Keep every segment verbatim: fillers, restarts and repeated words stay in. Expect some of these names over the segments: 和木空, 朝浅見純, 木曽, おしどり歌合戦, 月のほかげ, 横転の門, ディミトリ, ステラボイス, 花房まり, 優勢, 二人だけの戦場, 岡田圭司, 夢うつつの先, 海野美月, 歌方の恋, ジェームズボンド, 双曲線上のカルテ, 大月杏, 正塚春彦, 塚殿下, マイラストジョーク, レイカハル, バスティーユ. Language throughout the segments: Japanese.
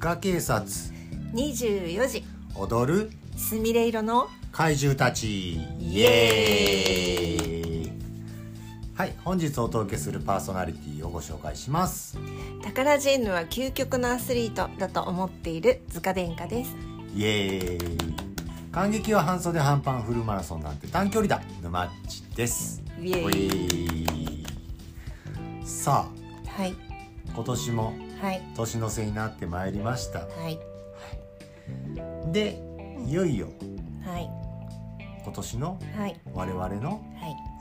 塚警察にじゅうよじ踊るすみれ色の怪獣たちイエーイ。はい、本日お届けするパーソナリティをご紹介します。タカラジェンヌは究極のアスリートだと思っている塚殿下です。イエーイ。感激は半袖半パンフルマラソンなんて短距離だ沼っちです。イエーイ。さあ、はい、今年も年の瀬になってまいりました、はいはい、でいよいよ、はい、今年の我々の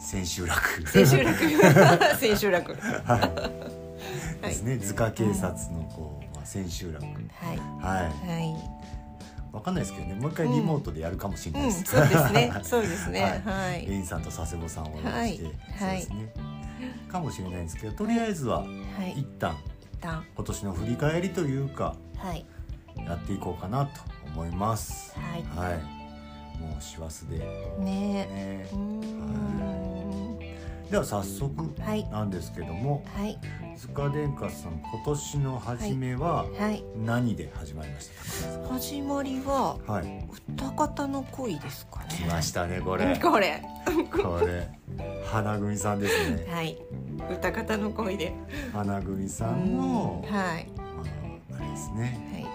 千秋楽、はい、千秋楽千秋楽、はい、ですね、はい、塚警察のこう、まあ、千秋楽、はいはい、はい、分かんないですけどね、もう一回リモートでやるかもしれないです、うんうん、そうですねそうですね、はいはい、レインさんと佐世保さんをお願いして、はい、そうですね、はい、かもしれないんですけど、とりあえずは、はい、一旦今年の振り返りというか、はい、やっていこうかなと思います、はいはい、もう師走で、ねね、うーん、はい、では早速なんですけども、はい、塚殿下さん、今年の初めは何で始まりましたか、はいはい、始まりは、はい、歌方の恋ですかね。来ましたね、これこれこれ花組さんですね、はい、歌方の恋で花組さんの、うん、はい、あのあれですね、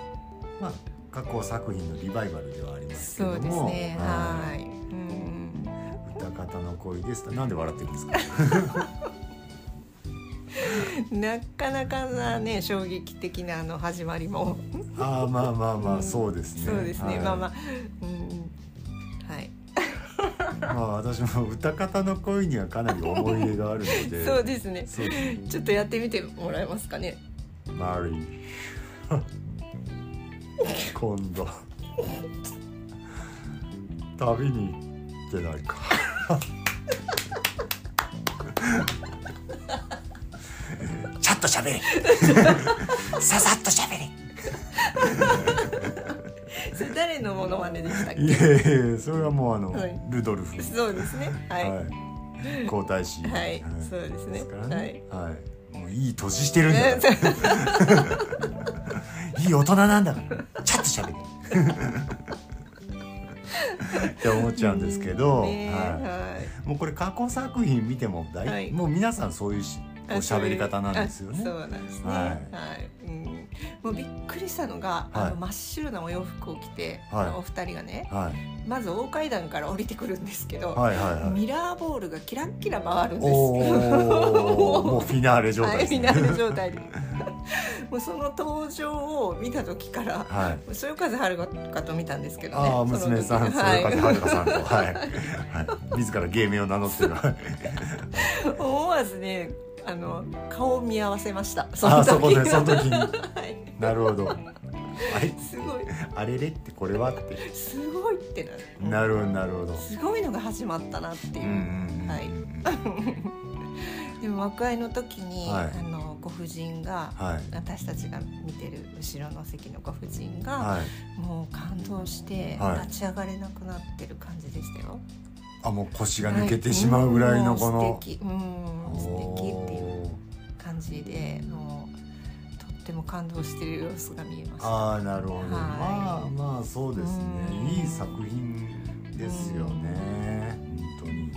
はい、まあ過去作品のリバイバルではありますけども、そうですね、はい、うん、歌方の恋です。なんで笑ってるんですかなかなかなね、衝撃的なあの始まりもあ、まあまあまあ、そうですね、うん、そうですね、はい、まあまあ、うん、はいまあ私も歌方の恋にはかなり思い入れがあるのでそうですね、そうですね、ちょっとやってみてもらえますかね、マリー今度旅に行ってないかちょっとしゃべれささっとしゃべれそれ誰のモノマネでしたっけ。いやいや、それはもうあの、はい、ルドルフ、そうですね、はい、はい、皇太子、はい、はい、そうですね、です、ね、はい、はい、もういい年してるんだよいい大人なんだからちょっとしゃべるって思っちゃうんですけど、ね、はい、もうこれ過去作品見ても大、はい、もう皆さんそういうしおしゃべり方なんですよね。そうなんですね、はいはい、うん、もうびっくりしたのが、はい、あの真っ白なお洋服を着て、はい、お二人がね、はい、まず大階段から降りてくるんですけど、はいはいはい、ミラーボールがキラッキラ回るんです。おもうフィナーレ状態ですね、はい、フィナーレ状態でもうその登場を見た時から、はい、そよ風はるかと見たんですけどね。あ、娘さん、そよ風はるかさんと、はいはい、自ら芸名を名乗ってる思わずね、あの顔を見合わせました、その時、あ、そこでその時に、はい、なるほど、はい、すごいあれれってこれはってすごいってなる、なるほど、すごいのが始まったなっていう、うん、はいでも幕開の時に、はい、あのご婦人が、はい、私たちが見てる後ろの席のご婦人が、はい、もう感動して、はい、立ち上がれなくなってる感じでしたよ。あ、もう腰が抜けてしまうぐらいのこの、はい、素敵、うん、素敵っていう感じで、もうとっても感動してる様子が見えました。ああ、なるほど、はい、まあまあそうですね、いい作品ですよね、本当に。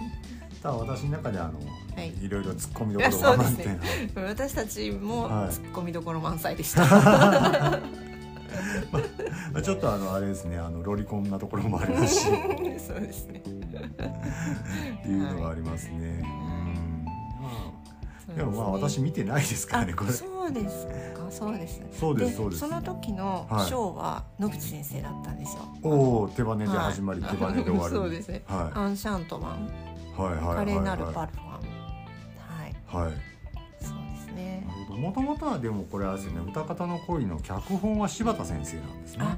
ただ私の中であの、はい、いろいろ突っ込みどころが満載、ね、私たちも突っ込みどころ満載でした、はい。まあ、ちょっとあのあれですね、あのロリコンなところもありますしそうですねっていうのがありますね、はい、うん、まあ、で, ね、でもまあ私見てないですからね、これ。そうですか、そうです、そうです、そうです。その時のショーは野口先生だったんですよ、はい、おお、手羽根で始まり、はい、手羽根で終わるそうですね、はい、アンシャントマン、はいはいはいはい、華麗なるパルファン、はい、はい、もともとはでもこれはですね、歌方の恋の脚本は柴田先生なんですね。あ、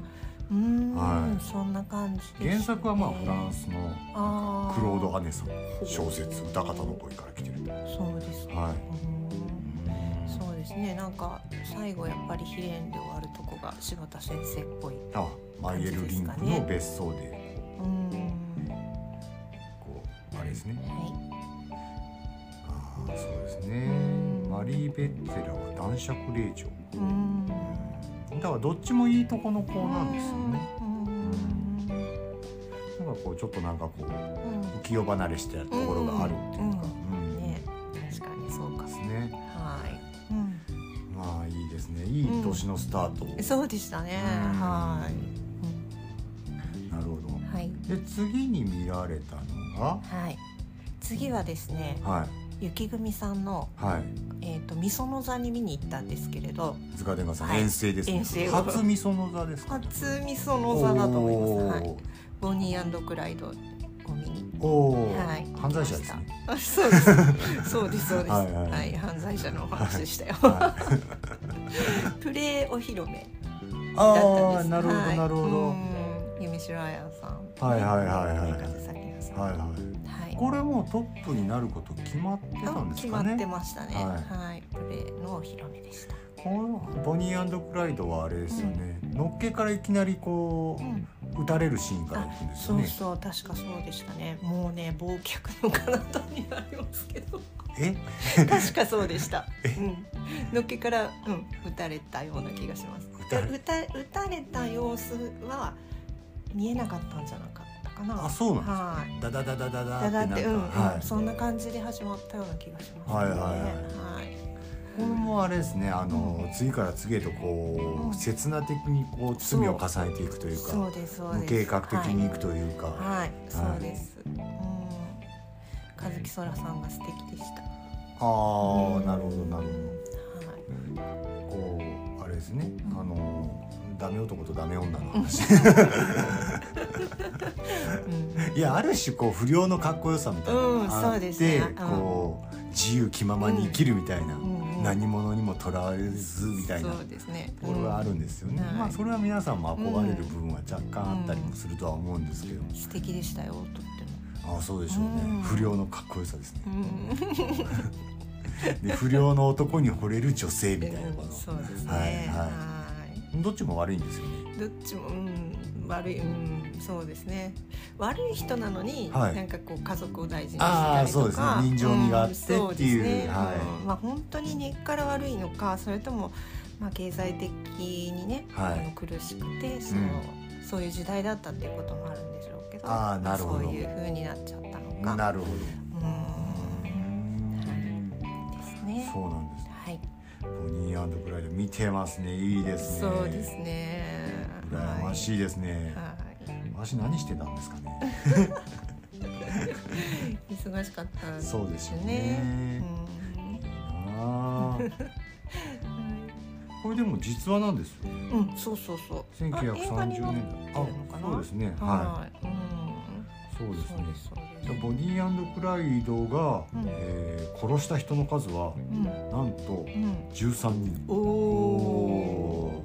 うーん、はい、そんな感じですね。原作はまあフランスのクロード・アネさん小説歌方の恋から来てる。そうですね、はい、うん、そうですね、なんか最後やっぱり悲恋で終わるとこが柴田先生っぽい感じですかね。あ、マイエルリンクの別荘で、うん、こうあれですね、はい、あ、そうですね、マリー・ベッツェラは男爵令嬢、うん、だからどっちもいいとこの子なんですよね。うん、なんかこうちょっとなんかこう、うん、浮世離れしてたところがあるっていうか、うんうんうんね、確かにそうかですね。はい、うん、まあいいですね。いい年のスタート。うん、そうでしたね。うん、はい、うん。なるほど。はい。で次に見られたのが、はい。次はですね。はい。雪組さんの、はいえー、とみその座に見に行ったんですけれど、塚田さん、はい、遠征ですね。初みその座ですか、ね、初みその座だと思います、はい、ボニー&クライドを見にお、はい、犯罪者ですね。そうですそうですそうです、はいはいはい、犯罪者のお話でしたよ、はい、プレーお披露目だったんです。なるほど、はい、なるほど。夢城彩さん、はいはいはいはいはいはい。これもトップになること決まってたんですかね。決まってましたね、はいはい、プレーのお披露目でした。このボニー&クライドはあれですよね、うん、のっけからいきなりこう、うん、撃たれるシーンからいくんですよね。そうそう確かそうでしたね。もうね忘却の体になりますけどえ確かそうでした、うん、のっけから、うん、撃たれたような気がします。撃たれ、撃た、撃たれた様子は見えなかったんじゃなかった。あ、そうなんですか、はい、ダダダダダダってなんか、うんはい、そんな感じで始まったような気がします、ね、はいはいはい、はい、これもあれですね、あの、うん、次から次へとこう、うん、刹那的にこう罪を重ねていくというか、そうですそうです、無計画的にいくというか、はい、はいはい、そうです、うん、和木空さんが素敵でした。ああ、なるほどなるほど、はい、こうあれですね、うん、あのダメ男とダメ女の話いやある種こう不良のかっこよさみたいなのがあって、うん、そうですね、こう自由気ままに生きるみたいな、うん、何者にもとらわれずみたいなところがあるんですよね、うん、まあ、それは皆さんも憧れる部分は若干あったりもするとは思うんですけど、うんうん、素敵でしたよとっても。ああそうでしょうね、うん、不良のかっこよさですね、うん、で不良の男に惚れる女性みたいなもの、うん、そうですね、はいはい、どっちも悪いんですよね。どっちも、うん、悪い、うん、そうですね。悪い人なのに、はい、なんかこう家族を大事にしたりとか、あ、そうですね、人情味があってっていう、うん、そうですね、はい、まあ、本当に根っから悪いのか、それとも、まあ、経済的にね、はい、あの苦しくてその、うん、そういう時代だったっていうこともあるんでしょうけど、あ、なるほど、そういう風になっちゃったのか。なるほど、うん、はい、ですね。そうなんですね、はい。ボニー&クライド見てますね。いいですね。そうですね、羨ましいですね、はい、私何してたんですかね忙しかったですね。そうですよね、うん、いいなこれでも実話なんですよね、うん、そうそうそう。せんきゅうひゃくさんじゅうねんだい、あ、そうですね、はい、はい、うん、そうですね、そうですそうです。ボニー&クライドが、うん、えー、殺した人の数は、うん、なんと、うん、じゅうさんにん。おお、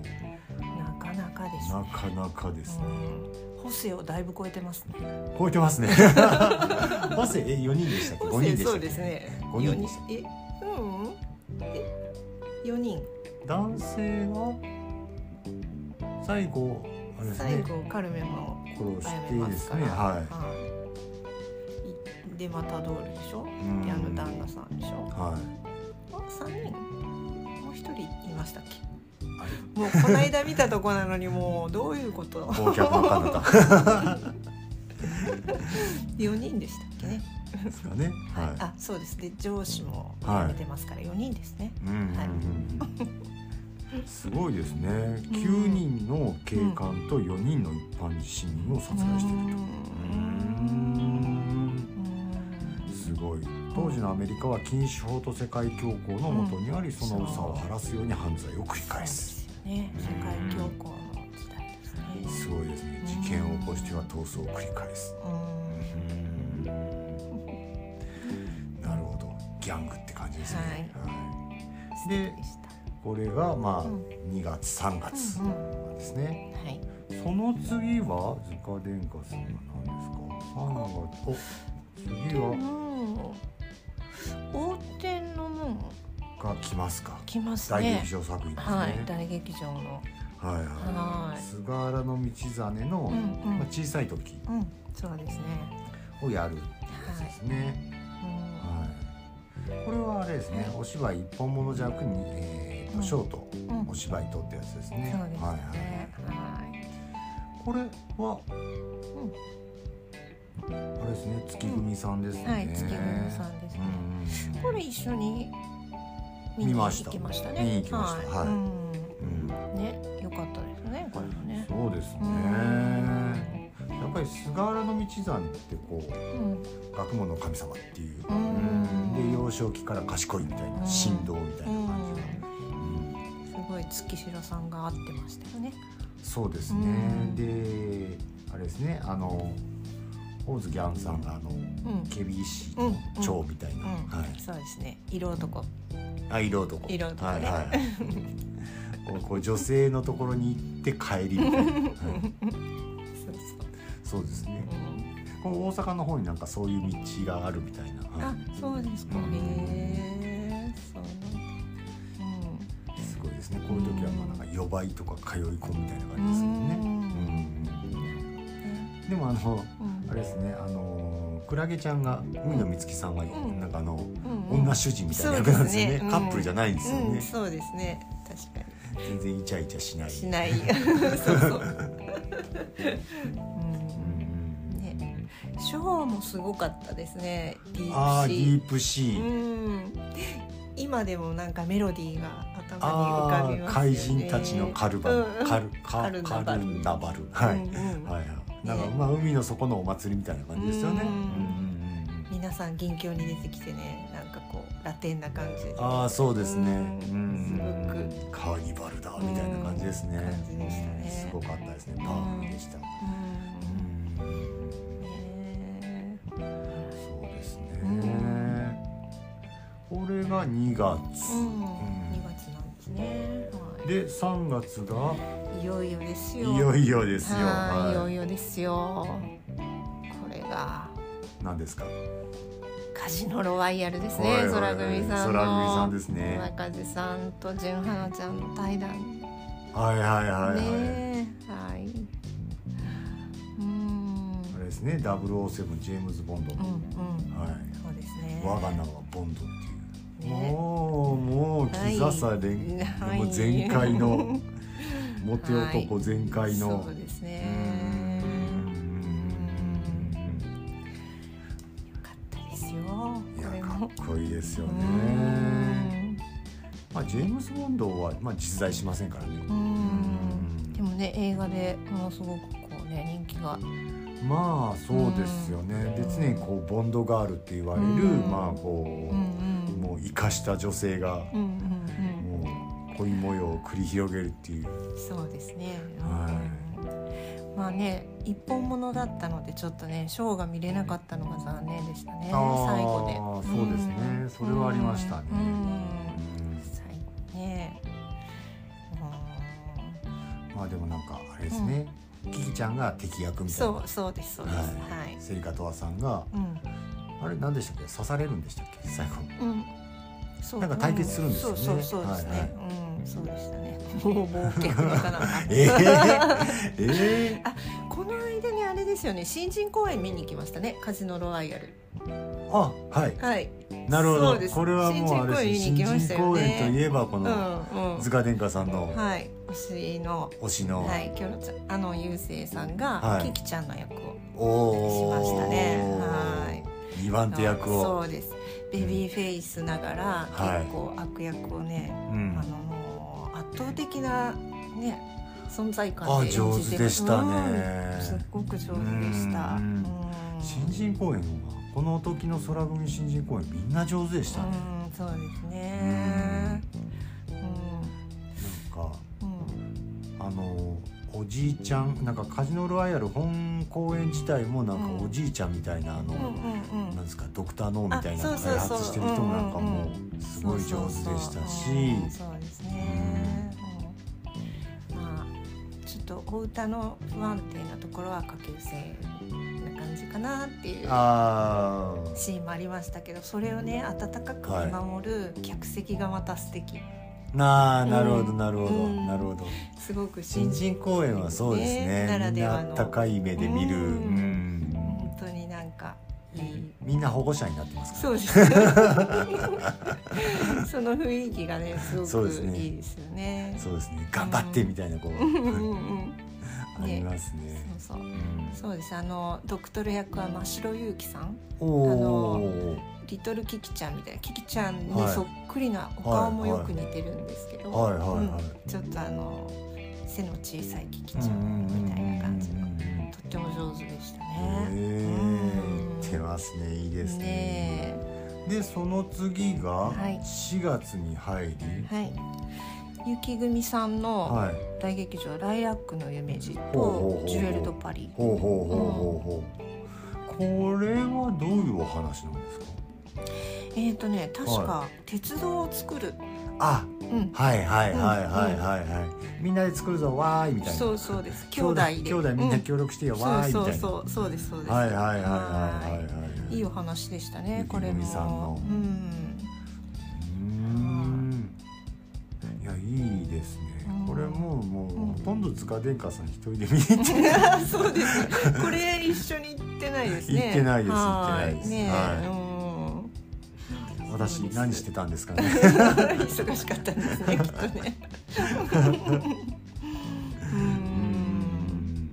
なかなかですね。なかなかですね。補正をだいぶ超えてますね。超えてますね。補正えよにんでしたっけ？ごにんでしたっけ？そうですね。ごにんでしたっけ？え、うん、え、よにん。男性は最後あれですね。最後カルメマを殺してですね。はい。でまたドールでしょ、うん、あの旦那さんでしょ、はい、あ、さんにん、もうひとりいましたっけ。もうこの間見たとこなのにもうどういうこと忘却の彼方よにんでしたっけね、ですかね、はいはい、あ、そうですね、上司も見てますからよにんですね、はい、うんうんうんはい、すごいですね、きゅうにんの警官とよにんの一般市民を殺害していると、うんうん、当時のアメリカは禁酒法と世界恐慌のもとにあり、うん、その憂さを晴らすように犯罪を繰り返す。そうですよね、世界恐慌の時代ですね。すごいですね、事件を起こしては闘争を繰り返す、うんうん、なるほど、ギャングって感じですね、はいはい、でこれがまあ、うん、にがつさんがつなんですね、うんうんはい、その次は塚田華さんは何ですか。さんがつ、お次は横転の門が来ますか。来ますね。大劇場作品ですね。はい、大劇場の。はいはい。はい、菅原道真の、うんうん、まあ、小さい時、うん、そうですね。をやるですね、はい、はい。これはあれですね。お芝居一本物じゃなくに、えショート、うん、お芝居とってやつですね。そうですね、はいはいはい、これは、うん、あれですね、月組さんですね、うん、はい、月組さんですね、うん、これ一緒に見に行きましたね。見に行きました、はい、はい、うん、ね、良かったですね、これもね。そうですね、うん、やっぱり菅原道真ってこう、うん、学問の神様っていう、うんうん、で幼少期から賢いみたいな神道みたいな感じが、うんうん、すごい月城さんが合ってましたよね。そうですね、うん、であれですね、あの大月杏さんがあの、うん、ケビ氏の蝶みたいな、うんうん、はい、そうですね、色男、あ、色男、色男、はいはい、こう、こう女性のところに行って帰りみたいな、はい、そうそう、そうですね、うん、この大阪の方になんかそういう道があるみたいな、はい、あ、そうですか、うん、へえ、そうなんだ、うん、すごいですね、こういう時はまあなんか夜ばいとか通い込みみたいな感じですもんね、うん、うん、でもあの、うん、あれですね、あのー、クラゲちゃんが海野美月さんが、うん、なんかあの、うんうん、女主人みたいな役なんですよね、うん、カップルじゃないんですよね、うんうん、そうですね、確かに全然イチャイチャしないしないそうそううん、ね、ショーもすごかったですね。ディープシー、あー、ディープシー、うん、今でもなんかメロディーが頭に浮かびますよね。怪人たちのカルバル、うん、カル、カルナバル、はい、うんうん、はいはい、なんかまあ海の底のお祭りみたいな感じですよね。うん、うん、皆さん銀鏡に出てきてね、なんかこうラテンな感じで。ああ、そうですね。うん、うん、すごくカーニバルだみたいな感じですね。感じでしたね。すごかったですね。パワフルでした。うん、うん、そうですね、うん。これがにがつ。うんうん、にがつなんですね。はい、でさんがつが。いよいよですよ。いよいよですよ。はい、いよいよですよ。これが何ですか？カジノロワイヤルですね。はいはいはい、空組さんの空組さんですね。中地さんと純花ちゃんの対談。はいはいはいはい。ね、はい。うん。あれですね。ダブルオーセブンジェームズボンド。うんうん。はい。そうですね。我が名はボンドっていう。ね、もうもうキザさで、はい、もう全開の。モテ男全開の、はい、そうですね、うん、よかったですよ。いや、かっこいいですよね。まあ、ジェームズ・ボンドは、まあ、実在しませんからね。うん、でもね、映画でものすごくこう、ね、人気が、まあそうですよね。で、常にこうボンドガールって言われる、まあこう、もう生かした女性が、うんうんうん、もう恋模様を繰り広げるっていう。そうですね、はい、まあね、一本物だったのでちょっとねショーが見れなかったのが残念でしたね。あ、最後で、そうですね、うん、それはありましたね、うんうん、最後ね、うん、まあでもなんかあれですね、うん、キキちゃんが敵役みたいな。そう、そうです、そうです、はいはい、セリカトワさんが、うん、あれ何でしたっけ、刺されるんでしたっけ最後、うん、なんか対決するんですよね。そうそうそうですね。はいはい、うん、そうでしたね。もう冒険かな。えー、えー、あ、この間にあれですよね。新人公演見に行きましたね。カジノロワイヤル。あ、はい。はい。なるほど。これはもうあれです。新人公演といえばこの塚殿下さんの、うんうん、はい、推しの推しの、はい、キョロちゃん、あの優勢さんがキキちゃんの役をしましたね。はい。にばん手役を。そうです。ベビーフェイスながら結構悪役をね、はい、うん、あの圧倒的な、ね、存在感で演じてる。あ、上手でしたね、うん、すっごく上手でした。うん、新人公演はこの時の空組新人公演みんな上手でしたね。うん、そうですね、うん、なんか、うん、あのおじいちゃん、なんかカジノロワイヤル本公演自体もなんかおじいちゃんみたいな、あの、うんうん、なんですか、ドクターノーみたいなのを開発してる人もなんかもうすごい上手でしたし、そうですね、うん、まあちょっとお歌の不安定なところは下級生な感じかなっていうシーンもありましたけど、それをね温かく見守る客席がまた素敵。はい、な, なるほど、うん、なるほど、うん、なるほど。すごく新人公演はそうですね。ならではの、みんな温かい目で見る。うんうん、本当になんか、みんな保護者になってますから、ね、そうですその雰囲気がねすごくいいですよね。そうですね、頑張ってみたいなこう、うんありますね。そうそう、うん、そうです。あのドクトル役は真城ゆうきさん、あのリトルキキちゃんみたいな、キキちゃんにそっくりなお顔もよく似てるんですけど、ちょっとあの背の小さいキキちゃんみたいな感じの、とっても上手でしたね。似てますね、いいです ね, ね。でその次がしがつに入り、はいはい、雪組さんの大劇場、はい、ライラックの夢路とジュエル・ド・パリ。これはどういうお話なんですか？えっとね、確か鉄道を作る、あ、うん、はいはいはいはいはいはい、うん、みんなで作るぞわーいみたいな。そうそうです、兄弟で兄弟みんな協力してよ、うん、わーいみたいな。そうそうそう、そうですそうです、はいはいはいはいはい、いいお話でしたね、これも雪組さんの、うん、いいですね、うん、これももう、うん、ほとんど塚殿下さん一人で見てそうです、これ一緒に行ってないですね。行ってないです、行ってないです、ね、はい。私何してたんですかね忙しかったんですねきっとね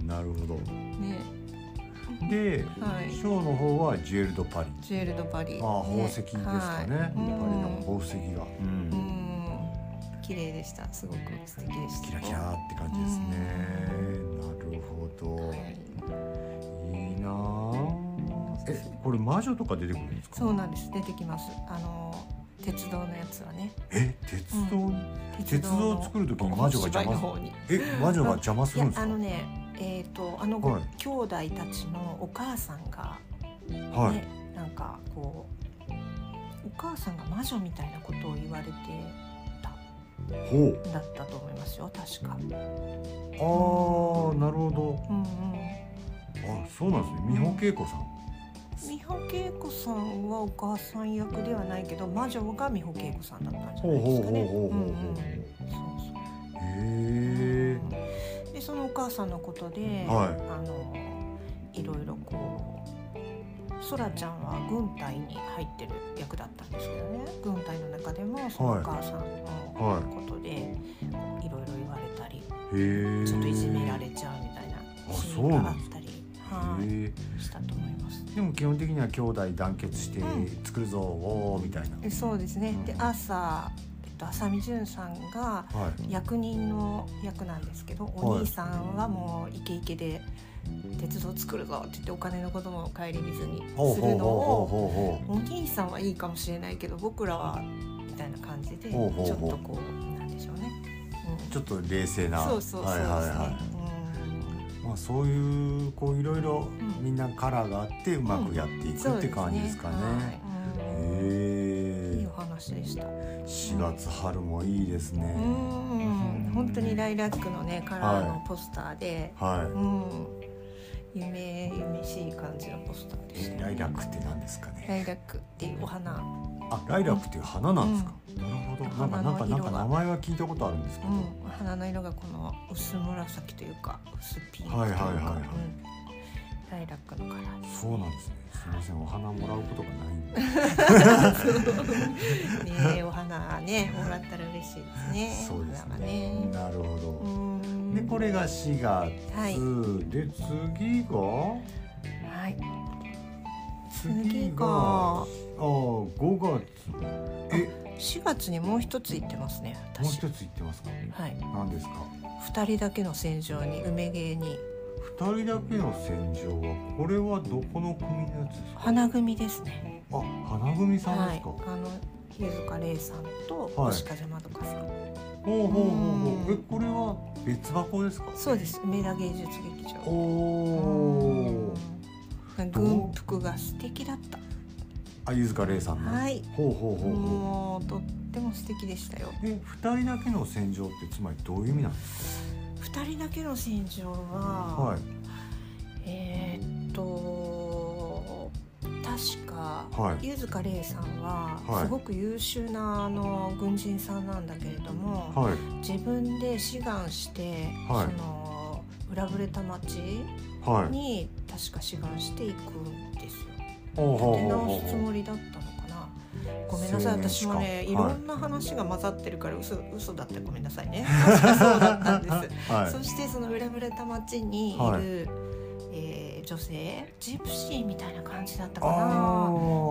うん、なるほど、ね、で、はい、ショーの方はジュエル・ド・パリ。ジュエル・ド・パリ、あ、宝石ですかね、はい、パリの宝石が、うんうん、綺麗でした。すごく素敵でした。キラキラって感じですね。なるほど。はい、いいなぁ。え、これ魔女とか出てくるんですか？そうなんです。出てきます。あの鉄道のやつはね。え、鉄道、うん、鉄道を作るときに魔女が邪魔する。え、魔女が邪魔するんですか？あのね、えっとあの、はい、兄弟たちのお母さんが、ね、はい、なんかこうお母さんが魔女みたいなことを言われて。ほうだったと思いますよ、確か。ああ、なるほど、うんうん、あ、そうなんですね。美穂恵子さん、美穂恵子さんはお母さん役ではないけど、魔女が美穂恵子さんだったんじゃないですかね。へえ。でそのお母さんのことで、はい、あのいろいろこう、そらちゃんは軍隊に入ってる役だったんですけどね、軍隊の中でもそのお母さんのことでいろいろ言われたり、はい、ちょっといじめられちゃうみたいなシーンがあったりしたと思います。でも基本的には兄弟団結して作るぞ、うん、みたいな。そうですね、うん、で朝浅見純さんが役人の役なんですけど、はい、お兄さんはもうイケイケで鉄道作るぞって言ってお金のことも顧みずにするのを、お兄さんはいいかもしれないけど僕らはみたいな感じで、ちょっとこうなんでしょうね、うん、ちょっと冷静な、そうそうそうですね、はいはいはい、うん、まあ、そういうこういろいろみんなカラーがあってうまくやっていくって感じですかね。話でした。しがつ春もいいですね。うん、本当にライラックのねカラーのポスターで、はいはい、うん、夢夢しい感じのポスターでした、ね。ライラックって何ですかね。ライラックっていうお花。あ、ライラックっていう花なんですか。うん、なるほど。なんかなんかなんか名前は聞いたことあるんですけど、うん、お花の色がこの薄紫というか薄ピンクというか。はいはいはいはい。うん、ライラックのカラーですね。そうなんですね。すみません、お花もらうことがないんでね、お花ねもらったら嬉しいですね。そうですね。ね、なるほど。うん、でこれがしがつ、はい、で次が、はい、次があごがつ。え、しがつにもう一つ行ってますね。もう一つ行ってますか。はい。何ですか。二人だけの戦場に、梅芸に。ふたりだけの戦場は、これはどこの組のやつですか？花組ですね。あ、花組さんですか。はい、あの柚塚玲さんと星風まどかさん。ほうほうほうほう。え、これは別箱ですか？そうです。梅田芸術劇場。おお。軍服が素敵だった。あ、柚塚玲さんの。はい。ほうほうほうほう。もうとっても素敵でしたよ。え、ふたりだけの戦場ってつまりどういう意味なんですか？ふたりだけの戦場は、はい、えー、っと確か、はい、柚塚玲さんはすごく優秀なあの軍人さんなんだけれども、はい、自分で志願して、はい、その裏ぶれた町に確か志願していくんですよ。立て直すつもりだったのかな。ごめんなさい、私もね、いろんな話が混ざってるから、はい、嘘, 嘘だってごめんなさいね。確かそうだったんです、はい、そしてその浦村田町にいる、はい、えー、女性ジプシーみたいな感じだったかな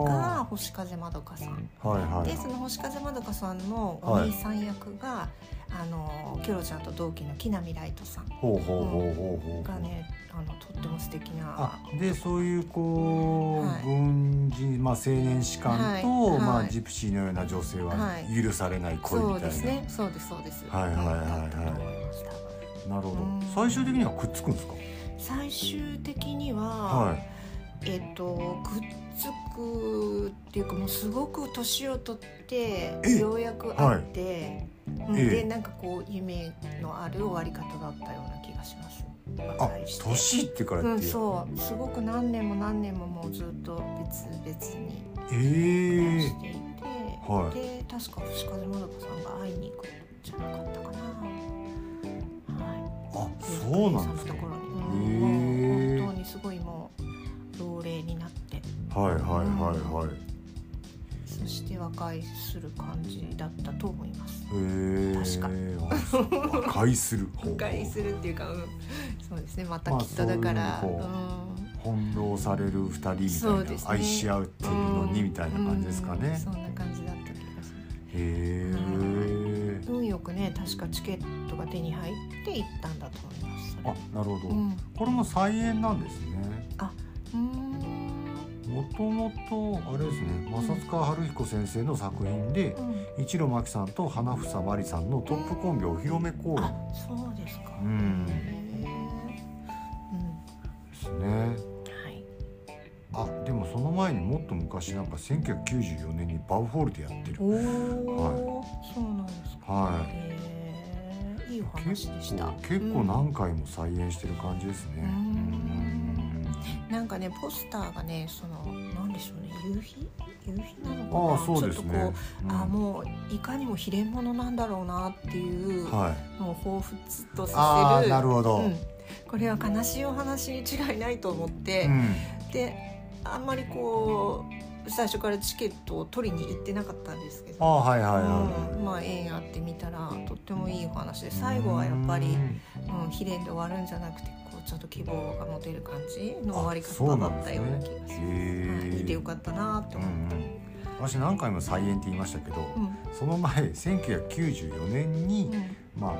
が星風まどかさん、はいはい、でその星風まどかさんのお兄さん役が、はい、あのキョロちゃんと同期の木南ライトさんがね、あのとっても素敵な、でそういうこう、はい、軍人、まあ、青年士官と、はいはい、まあ、ジプシーのような女性は許されない恋みたいな、はい、そうですね、そうですそうです、はいはいはいはい、なるほど。最終的にはくっつくんですか？最終的には、はい、えー、とくっつくっていうか、もうすごく年を取ってようやく会って、はい、ええ、でなんかこう夢のある終わり方だったような気がします。あ、年ってからって、うん、そうすごく何年も何年ももうずっと別々に、えー、していて、はい、で確か星風まどかさんが会いに行くんじゃなかったかな、はい、あ、そうなんですか。本当にすごいもう老齢になって、はいはいはいはい、そして和解する感じだったと思います。へえ、確か和解する和解するっていうか、うん、そうですね。またきっとだから、まあ、そういう、うん、翻弄される二人みたいな、ね、愛し合うっていうのにみたいな感じですかね。うんうん、そんな感じだった気がする。へえ、運よくね、確かチケットが手に入って行ったんだと思います。あ、なるほど、うん。これも再演なんですね。あ、もともとあれですね、正塚春彦先生の作品で、うん、一路真希さんと花房まりさんのトップコンビお披露目公演、うん、あ、そうですか、うん、ですね、はい、あ、でもその前にもっと昔なんかせんきゅうひゃくきゅうじゅうよねんにバウホールでやってる、おー、はい、そうなんですか、はい、いいお話でした。結構、結構何回も再演してる感じですね、うんうん、なんかね、ポスターがね、そのなんでしょうね、夕日夕日なのかな、あ、そうですね、ちょっとこう、うん、あ、もういかにも秘伝物なんだろうなっていう、はい、もう彷彿とさせる、あ、なるほど、うん、これは悲しいお話に違いないと思って、うん、であんまりこう最初からチケットを取りに行ってなかったんですけど、あ、はいはいはい、うん、まあ縁あってみたらとってもいいお話で、最後はやっぱり、うんうん、秘伝で終わるんじゃなくて、ちょっと希望が持てる感じの終わり方だったような気がします。はい、見てよかったなって思った、うんうん。私何回も再演って言いましたけど、うん、その前せんきゅうひゃくきゅうじゅうよねんに、うん、まあいっ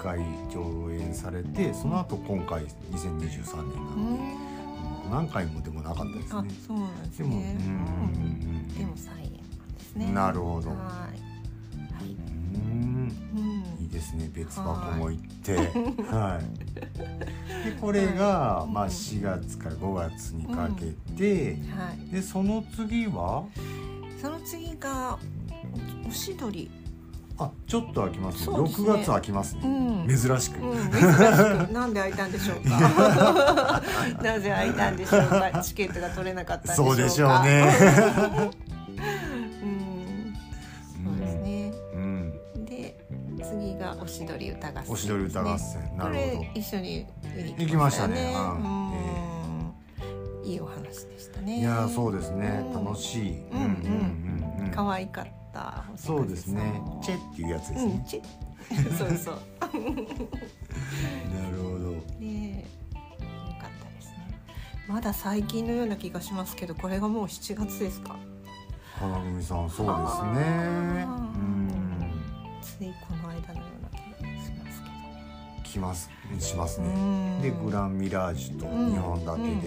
かい上演されて、その後今回にせんにじゅうさんねんなんで、うん、何回もでもなかったですね。あ、そうなんですね。でも、うんうんうん、でも再演なんですね。なるほど。はい。いいですね、別箱も行って、はいはい、でこれが、まあ、しがつからごがつにかけて、うん、はい、でその次はその次がおしどり、あ、ちょっと空きますね、そうですね、ろくがつ空きますね、うん、珍しく、うん、珍しくなんで空いたんでしょうかなぜ空いたんでしょうか、チケットが取れなかったんでしょうか、そうでしょうねおしどり歌合戦、ね、おしどり歌合戦、なるほど、これ一緒に行きました ね, したね、うん、えー、いいお話でしたね。いや、そうですね、うん、楽しい、うんうんうん、可愛かった星風さん、そうですね、チェっていうやつですね、うん、チェそうそうなるほど、ね、よかったですね。まだ最近のような気がしますけど、これがもうしちがつですか。花組さん、そうですね、うん、ついこの間のようなしますしますね、うん、でグランミラージュとにほんだてで、うんうんう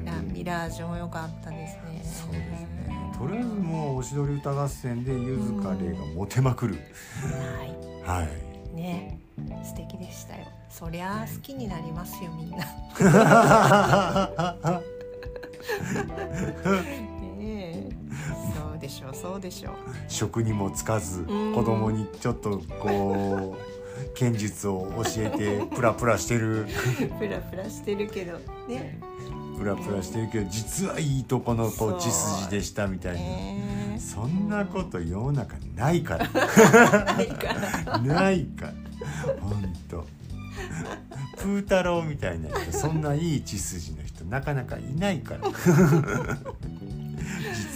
ん、グランミラージュも良かったですね。そうですね、とりあえずもうおしどり歌合戦でゆずかれいがモテまくる、うん、はい、はい、ね、素敵でしたよ。そりゃ好きになりますよ、みんなねえ、そうでしょうそうでしょう、職にもつかず、うん、子供にちょっとこう剣術を教えてプラプラしてるプラプラしてるけどね、プラプラしてるけど実はいいとこのこう血筋でしたみたいな、えー、そんなこと世の中ないからないからないからほんとプー太郎みたいな人、そんないい血筋の人なかなかいないから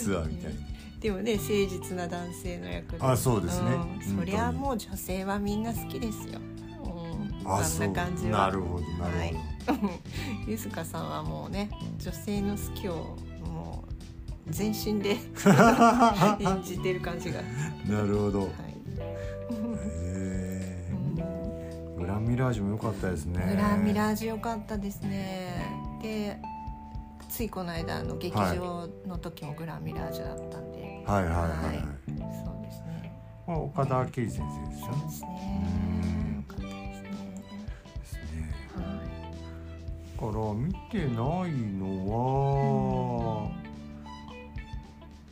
実はみたいな。でもね、誠実な男性の役で。あ、そうですね、うん、そりゃもう女性はみんな好きですよ、うん、あ、そんな感じは。なるほどなるほど、はい、ゆずかさんはもうね、女性の好きをもう全身で演じてる感じがなるほど、はい、へー、グランミラージュも良かったですね。グランミラージュ良かったですね。で、ついこの間の劇場の時もグランミラージュだったんで、はいはいはい、はい、そうですね。まあ、岡田圭司先生ですよね。そうですね、良かったですね。ですね、はい、だから見てないのは、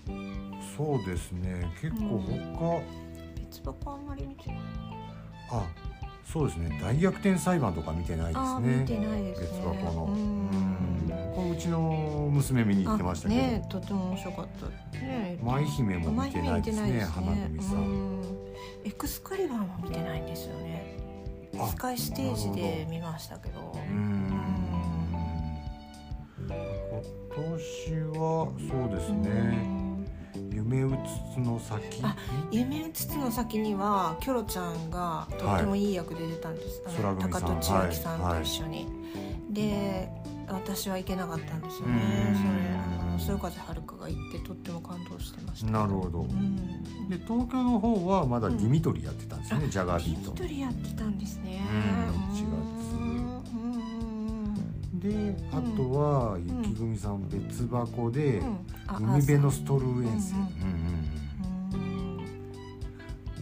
うん、そうですね、結構他、うん、別箱あんまり見てない。あ、そうですね、大逆転裁判とか見てないですね。見てないですね、別箱の、うんうちの娘見に行ってましたけど、ね、とても面白かった、ね、舞姫も見てないです ね, ですね花組さん。うん、エクスカリバーも見てないんですよね。スカイステージで見ましたけ ど, どうん今年はそうですね、夢うつつの先。あ、夢うつつの先にはキョロちゃんがとってもいい役で出たんです、はい、あの高戸千明さんと一緒に、はいはい、で、私は行けなかったんですよね。それ、そよ風はるかが行ってとっても感動してました。なるほど、うん、で、東京の方はまだディミトリやってたんですね、うん、ジャガービートディミトリやってたんですね、いちがつ。で、あとはゆきぐみさん別箱で、うん、海辺のストルー遠征、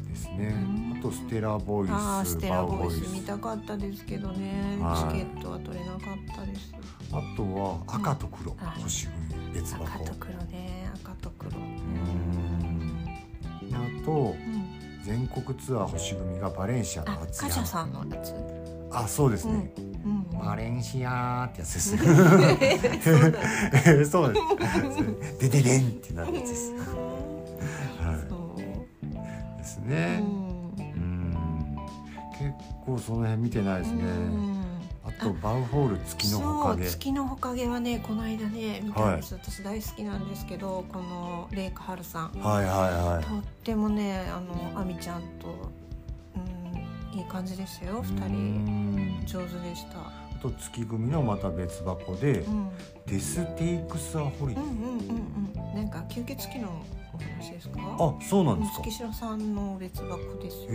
ですね、うん、あとステラボイス、あ、ステラボイス見たかったですけどね、はい、チケットは取れなかったです。あとは赤と黒、うん、星組別箱、赤と黒ね、赤と黒、うん、あと、うん、全国ツアー星組がバレンシアの初や、あ、カシャさんのやつ、あ、そうですね、うんうん、バレンシアってやつですそうですデデデンってなるやつですはい、ですね、うんうん、結構その辺見てないですね、うん、あとバウホール月のほかげ、そう月のほかげはね、この間ね見たんです、はい、私大好きなんですけど、このレイカハルさん、はいはいはい、とってもね、あのアミちゃんと、うん、いい感じでしたよ、ふたり上手でした。あと月組のまた別箱で、うん、デステイクスアホリデー、うんうんうんうん、なんか吸血鬼のお話ですか。あ、そうなんですか。月城さんの別箱ですよ、ね、へ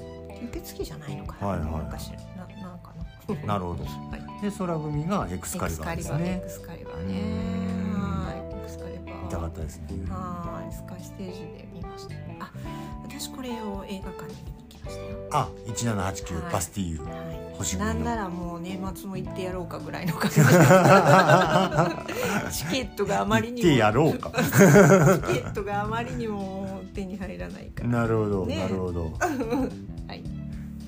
ー、吸血鬼じゃないのか、はいはい、なんかしら、な、なんかななるほど、はい、で空組がエクスカリバーですね。エクスカリバーね、エクスカリバー見たかったですね。はい、スカイステージで見ました。あ、私これを映画館に見に来ましたよ。あ、せんななひゃくはちじゅうきゅう、はい、バスティーユ、はい、星組のなんならもう年末も行ってやろうかぐらいの感じチケットがあまりにも行ってやろうかチケットがあまりにも手に入らないから、なるほど、ね、なるほどはい、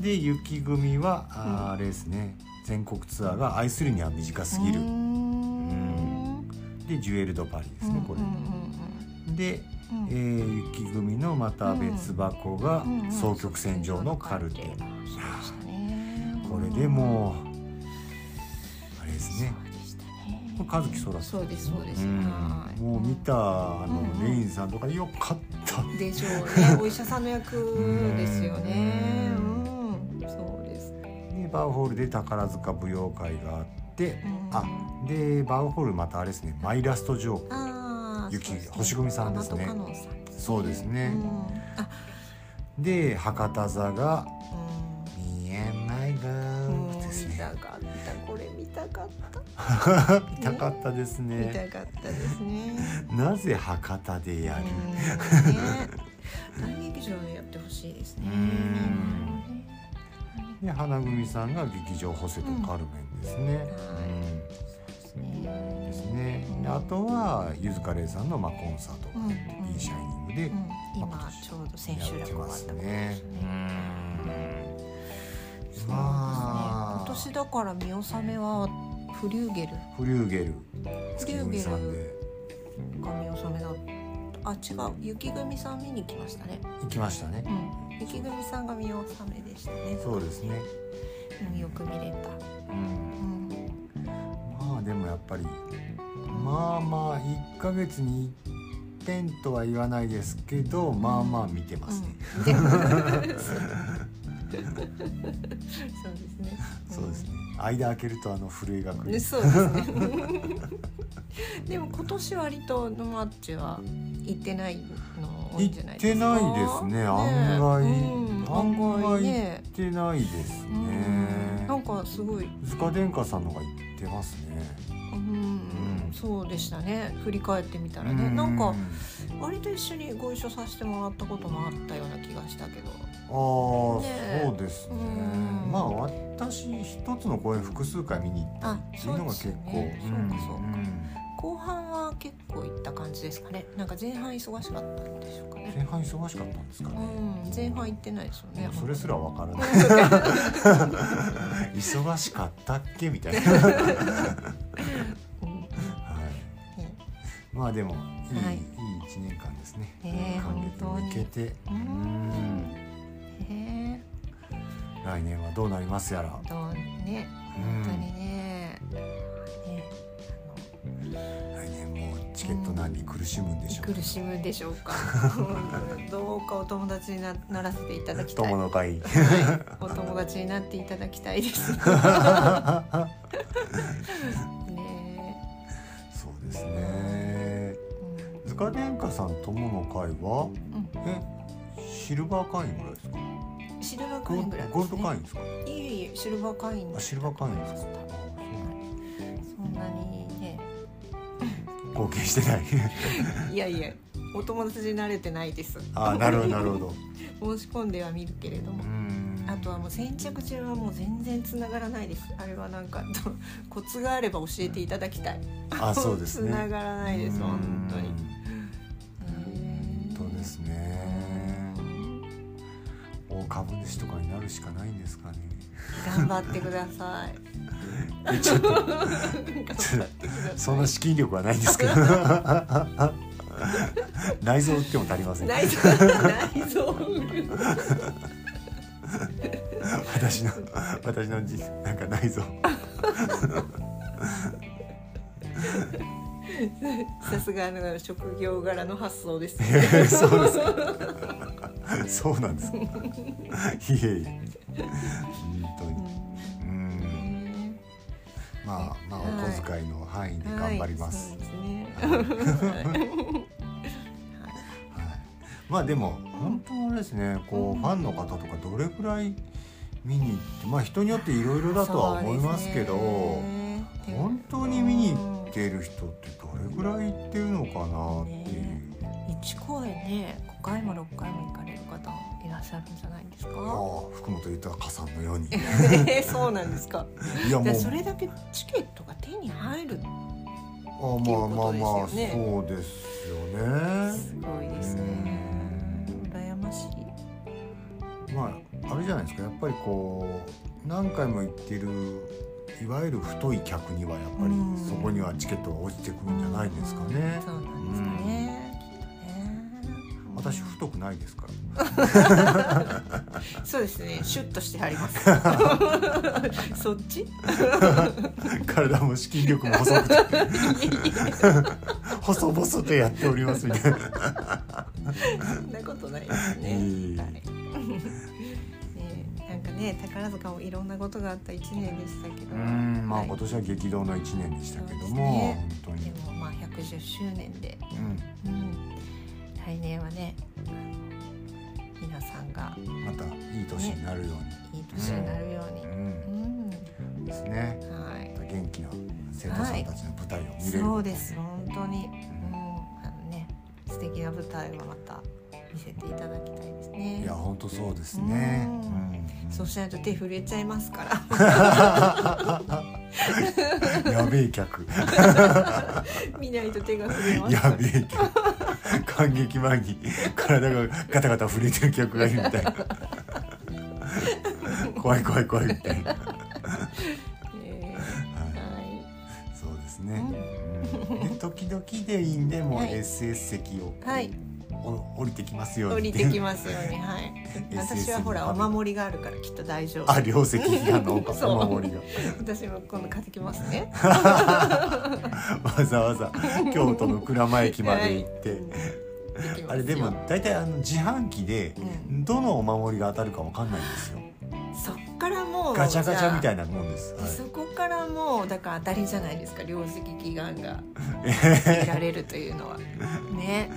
で雪組は あ, あれですね、うん、全国ツアーが愛するには短すぎる、うんうん、でジュエル・ド・パリですね、うん、これ、うん、で、うんえー、雪組のまた別箱が双曲線上のカルテ、うんうんうん、これでもうあれですね、これ和樹空そうです、そうです、うん、もう見たあの、うん、レインさんとかよかったでしょうねお医者さんの役ですよねうん、うん、そうです。でバウホールで宝塚舞踊会があって、うん、あでバウホールまたあれですね、マイラストジョーク、あー、雪、星組さんですね、そうですね、うん、で博多座が、うん、見えないがですね、うん、見たかった、これ見たかった見たかったですね、ね、見たかったですねなぜ博多でやる、大劇場でやってほしいですね。で花組さんが劇場ホセとカルメンですね、うんはい、ですね、うん、あとはゆずかれいさんのまあコンサートがあって、うんうん、いいシャイニングで、うん、今ちょうど千秋楽があったことですね。そうですね、今年だから見納めはフリューゲル、フリューゲル、月組さんでが見納めだった。あ、違う、雪組さん見に来ましたね。行きましたね、うん、雪組さんが見納めでしたね。そうですね、よく見れた、うんうん、まあでもやっぱりまあまあいっかげつにいってんとは言わないですけど、まあまあ見てますね、うんうん、そうですね、そうですね、間開けるとあの古い学園、そうですねでも今年割とノマッチは行ってないの多いんじゃないですか。行ってないですね、ね、案外、うん、案外行ってないですね、うん、なんかすごい塚殿下さんのが行ってますね。うんうん、そうでしたね。振り返ってみたらね、うん、なんか割と一緒にご一緒させてもらったこともあったような気がしたけど、ああ、ね、そうですね、うん、まあ私一つの公演複数回見に行ったっていうのが結構、そうですね、うん、そうかそうか、うん、後半は結構行った感じですかね。なんか前半忙しかったんでしょうかね。前半忙しかったんですかね、うん、前半行ってないですよね。それすら分からない忙しかったっけみたいなまあでもいい、はい、いいいちねんかんですね。還暦に向けて、うん、へ、来年はどうなりますやら。どうね、本当にね、うん、ね、来年もチケット難に苦しむんでしょうか、うん、苦しむでしょうかどうかお友達に な, ならせていただきたい、友の会、はい、お友達になっていただきたいですね、そうですね。塚殿下さん友の会は、うん、えシルバー会員ぐらいですか。シルバー会員ぐらいですね。ゴールド会員ですか。いえいえ、シルバー会員。あ、シルバー会員ですか。そんなにね貢献してないいやいや、お友達に慣れてないですあ、なるほどなるほど申し込んではみるけれども、あとはもう先着中はもう全然つながらないです。あれはなんかコツがあれば教えていただきたい。あ、そうですねつながらないです、本当に。ですね、大株主とかになるしかないんですかね。頑張ってくださいちょっとそんな資金力はないんですけど内臓売っても足りません内臓売る私の私のなんか内臓さすがの職業柄の発想です、ね、えー、そうですそうなんですいえいえ本当に、うん、まあまあお小遣いの範囲で頑張ります、はいはい、そうですね、はいはい、まあでも本当はですね、こうファンの方とかどれくらい見に行って、まあ人によっていろいろだとは思いますけど、ね、本当に見に行っている人ってどれぐらい行ってるのかなっていう、ね、いち公演ねごかいもろっかいも行かれる方いらっしゃるんじゃないですか。ああ、福本豊さんのようにそうなんですか。いやもうそれだけチケットが手に入るっていうことですよね。あ、まあまあまあ、そうですよね。すごいですね、羨ましい。まああれじゃないですか、やっぱりこう何回も行ってるいわゆる太い客にはやっぱりそこにはチケットが落ちてくるんじゃないですかね。そうなんですかね、きっとね。私太くないですからそうですね、シュッとしてはりますそっち体も資金力も細くて細々とやっておりますみたいなそんなことないですね、えーはいね、宝塚もいろんなことがあったいちねんでしたけど、うん、まあ、今年は激動のいちねんでしたけども、はい、ね、本当にでもまあひゃくじゅっしゅうねんで、うんうん、来年はね皆さんがまたいい年になるように、ね、いい年になるように、うんうんうん、ですね、はい、元気な生徒さんたちの舞台を見れる、はい、そうです本当に、うん、あのね、素敵な舞台はまた見せていただきたいですね。いや本当そうですね、うんうんうん、そうしないと手震えちゃいますからやべえ客見ないと手が震えますからやべえ客感激前に体がガタガタ震えてる客がいるみたいな怖い怖い怖いみたいな、えーはいはい、そうですね、うん、で時々でいいんでもう エスエス 席を、はい、降りてきますように。降りてきますように、はい。私はほらお守りがあるからきっと大丈夫。あ、両石がのお守りが。私も今度買ってきますね。わざわざ京都の鞍馬駅まで行って。はいあれでも大体あの自販機でどのお守りが当たるか分かんないんですよ、うん、そっからもうガチャガチャみたいなもんです、はい、そこからもうだから当たりじゃないですか、両石祈願が見られるというのはね。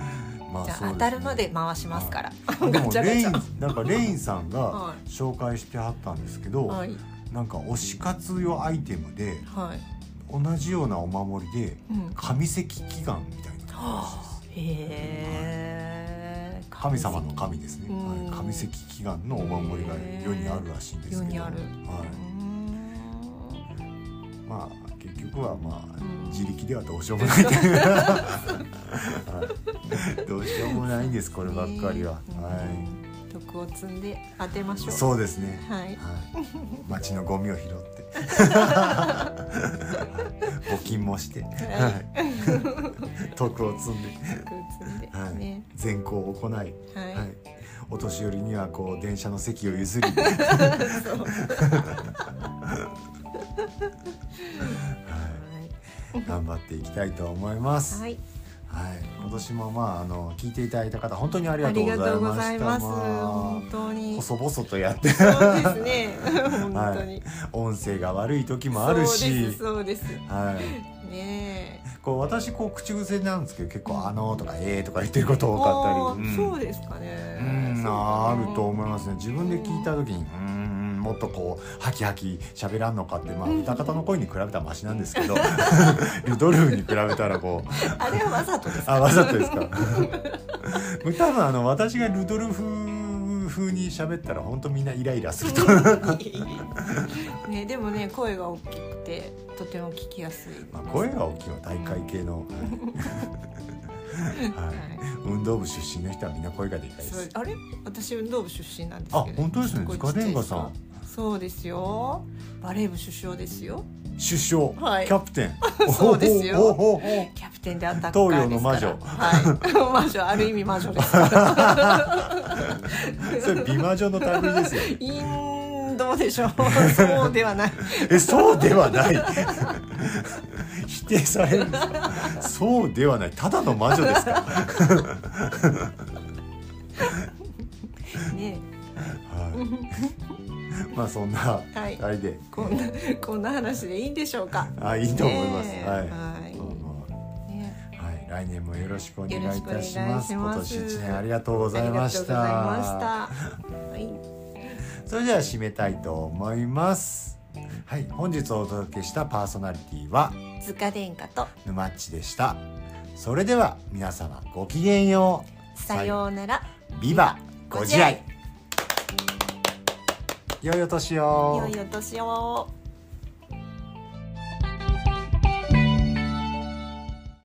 まあじゃあ当たるまで回しますから、はい、ガチャガチャ。でもレインなんかレインさんが紹介してはったんですけど、はい、なんか推し活用アイテムで、はい、同じようなお守りで上石祈願みたいなのです、うんえー、神様の神ですね、うん、神石祈願のお守りが世にあるらしいんですけど、世にある、はい、うんまあ結局はまあ、うん、自力ではどうしようもないどうしようもないんですこればっかりは、えーはい、徳を積んで当てましょう。そうですね、はいはい、町のゴミを拾って募金もして、はいはい、徳を積んで、徳を積んで、はい、善行を行い、はいはい、お年寄りにはこう電車の席を譲り、はい、頑張っていきたいと思います。はいはい、今年もまああの聞いていただいた方本当にありがとうございました。ありがとうございます、まあ、本当に細々とやってそうですね本当に、はい、音声が悪い時もあるし、そうですそうです、はい、ねえこう私こう口癖なんですけど結構あのとかえーとか言ってること多かったり、うん、そうですかね、うん、あると思いますね。自分で聞いた時にうんもっとこうハキハキ喋らんのかってまあ歌方の声に比べたらマシなんですけどルドルフに比べたらこうあれはわざとですか。あわざとですか多分あの私がルドルフ風に喋ったら本当みんなイライラすると、ね、でもね声が大きくてとても聞きやすい、まあ、声が大きいは大会系のはい、運動部出身の人はみんな声がでかいです。あれ私運動部出身なんですけど、ね、あ本当ですね。塚田さんそうですよ、バレー部主将ですよ。主将、はい、キャプテンそうですよ、キャプテンでアタッカーですから、東洋の魔女、はい、魔女ある意味魔女ですそれ美魔女の類ですよ、ね、インドでしょそうではないえそうではない否定されるんですかそうではない、ただの魔女ですかねえ、はい、まあそんなあれで、はい、こんなこんな話でいいんでしょうか。あいいと思います、ね、はい、はいねはい、来年もよろしくお願いいたします。今年いちねんありがとうございました。それでは締めたいと思います。はい、本日お届けしたパーソナリティは塚田とぬまっちでした。それでは皆様ごきげんよう、さようなら、ビバご自愛、良いお年を、良いお年を。